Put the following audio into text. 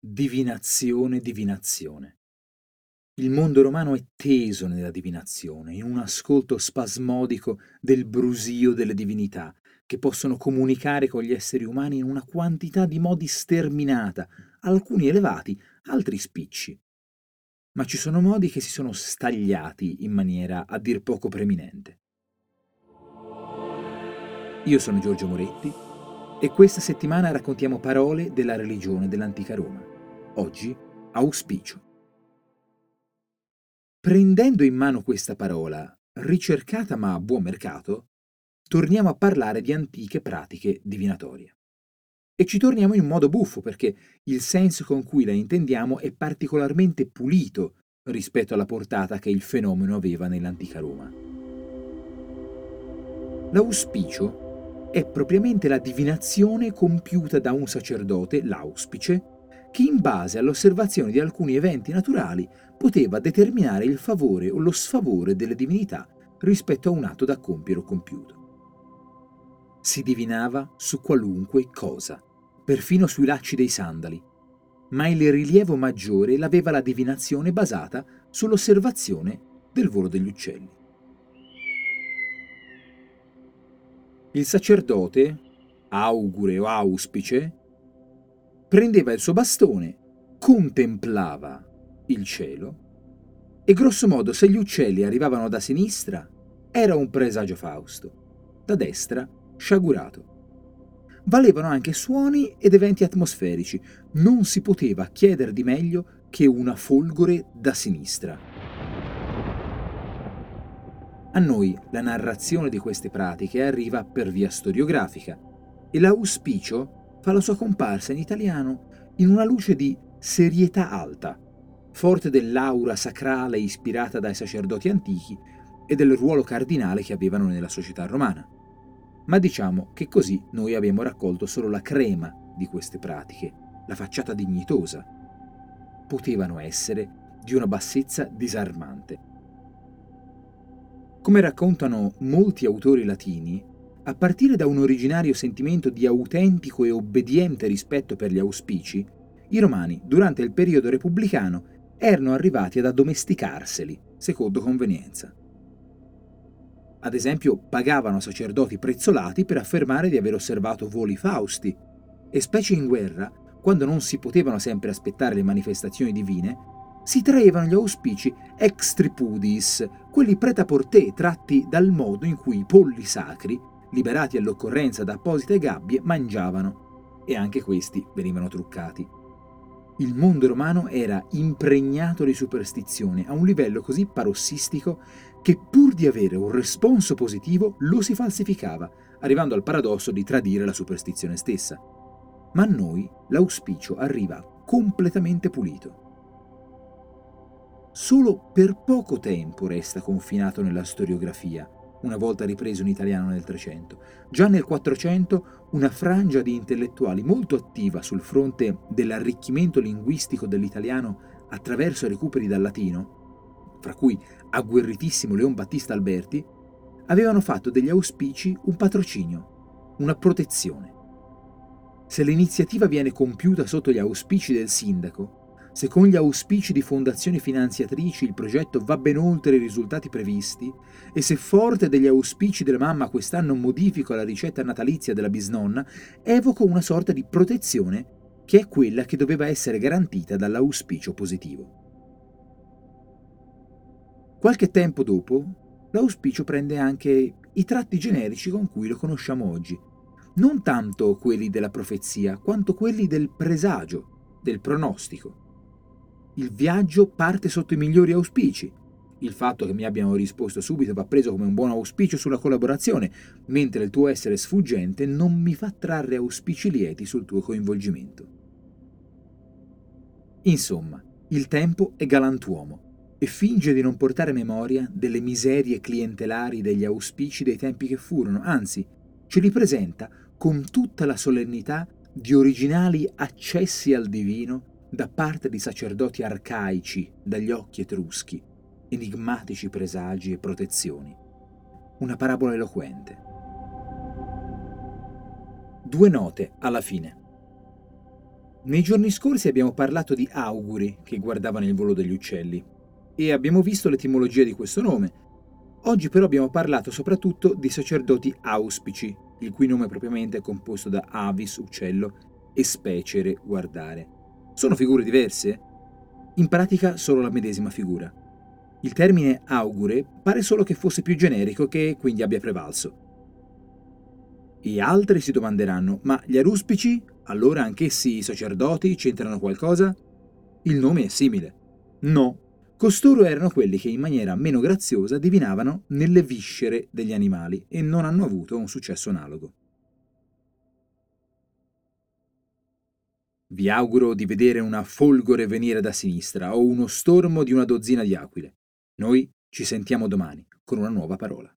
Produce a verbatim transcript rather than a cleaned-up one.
Divinazione, divinazione. Il mondo romano è teso nella divinazione, in un ascolto spasmodico del brusio delle divinità, che possono comunicare con gli esseri umani in una quantità di modi sterminata, alcuni elevati, altri spicci. Ma ci sono modi che si sono stagliati in maniera a dir poco preminente. Io sono Giorgio Moretti e questa settimana raccontiamo parole della religione dell'antica Roma. Oggi, auspicio. Prendendo in mano questa parola, ricercata ma a buon mercato, torniamo a parlare di antiche pratiche divinatorie. E ci torniamo in un modo buffo, perché il senso con cui la intendiamo è particolarmente pulito rispetto alla portata che il fenomeno aveva nell'antica Roma. L'auspicio è propriamente la divinazione compiuta da un sacerdote, l'auspice, che in base all'osservazione di alcuni eventi naturali poteva determinare il favore o lo sfavore delle divinità rispetto a un atto da compiere o compiuto. Si divinava su qualunque cosa, perfino sui lacci dei sandali, ma il rilievo maggiore l'aveva la divinazione basata sull'osservazione del volo degli uccelli. Il sacerdote, augure o auspice, prendeva il suo bastone, contemplava il cielo e grosso modo se gli uccelli arrivavano da sinistra era un presagio fausto, da destra sciagurato. Valevano anche suoni ed eventi atmosferici, non si poteva chieder di meglio che una folgore da sinistra. A noi la narrazione di queste pratiche arriva per via storiografica e l'auspicio fa la sua comparsa in italiano in una luce di serietà alta, forte dell'aura sacrale ispirata dai sacerdoti antichi e del ruolo cardinale che avevano nella società romana. Ma diciamo che così noi abbiamo raccolto solo la crema di queste pratiche, la facciata dignitosa. Potevano essere di una bassezza disarmante. Come raccontano molti autori latini, a partire da un originario sentimento di autentico e obbediente rispetto per gli auspici, i romani, durante il periodo repubblicano, erano arrivati ad addomesticarseli, secondo convenienza. Ad esempio, pagavano sacerdoti prezzolati per affermare di aver osservato voli fausti, e specie in guerra, quando non si potevano sempre aspettare le manifestazioni divine, si traevano gli auspici extripudis, quelli prêt-à-porter tratti dal modo in cui i polli sacri, liberati all'occorrenza da apposite gabbie, mangiavano, e anche questi venivano truccati. Il mondo romano era impregnato di superstizione a un livello così parossistico che pur di avere un responso positivo lo si falsificava, arrivando al paradosso di tradire la superstizione stessa. Ma a noi l'auspicio arriva completamente pulito. Solo per poco tempo resta confinato nella storiografia, una volta ripreso in italiano nel Trecento. Già nel Quattrocento una frangia di intellettuali molto attiva sul fronte dell'arricchimento linguistico dell'italiano attraverso recuperi dal latino, fra cui agguerritissimo Leon Battista Alberti, avevano fatto degli auspici un patrocinio, una protezione. Se l'iniziativa viene compiuta sotto gli auspici del sindaco, se con gli auspici di fondazioni finanziatrici il progetto va ben oltre i risultati previsti, e se forte degli auspici della mamma quest'anno modifico la ricetta natalizia della bisnonna, evoco una sorta di protezione che è quella che doveva essere garantita dall'auspicio positivo. Qualche tempo dopo, l'auspicio prende anche i tratti generici con cui lo conosciamo oggi, non tanto quelli della profezia, quanto quelli del presagio, del pronostico. Il viaggio parte sotto i migliori auspici. Il fatto che mi abbiano risposto subito va preso come un buon auspicio sulla collaborazione, mentre il tuo essere sfuggente non mi fa trarre auspici lieti sul tuo coinvolgimento. Insomma, il tempo è galantuomo e finge di non portare memoria delle miserie clientelari degli auspici dei tempi che furono, anzi, ce li presenta con tutta la solennità di originali accessi al divino da parte di sacerdoti arcaici dagli occhi etruschi, enigmatici presagi e protezioni. Una parabola eloquente. Due note alla fine. Nei giorni scorsi abbiamo parlato di auguri che guardavano il volo degli uccelli e abbiamo visto l'etimologia di questo nome. Oggi però abbiamo parlato soprattutto di sacerdoti auspici, il cui nome propriamente è composto da avis, uccello, e specere, guardare. Sono figure diverse? In pratica solo la medesima figura. Il termine augure pare solo che fosse più generico, che quindi abbia prevalso. E altri si domanderanno, ma gli aruspici? Allora anch'essi i sacerdoti c'entrano qualcosa? Il nome è simile. No, costoro erano quelli che in maniera meno graziosa divinavano nelle viscere degli animali e non hanno avuto un successo analogo. Vi auguro di vedere una folgore venire da sinistra o uno stormo di una dozzina di aquile. Noi ci sentiamo domani con una nuova parola.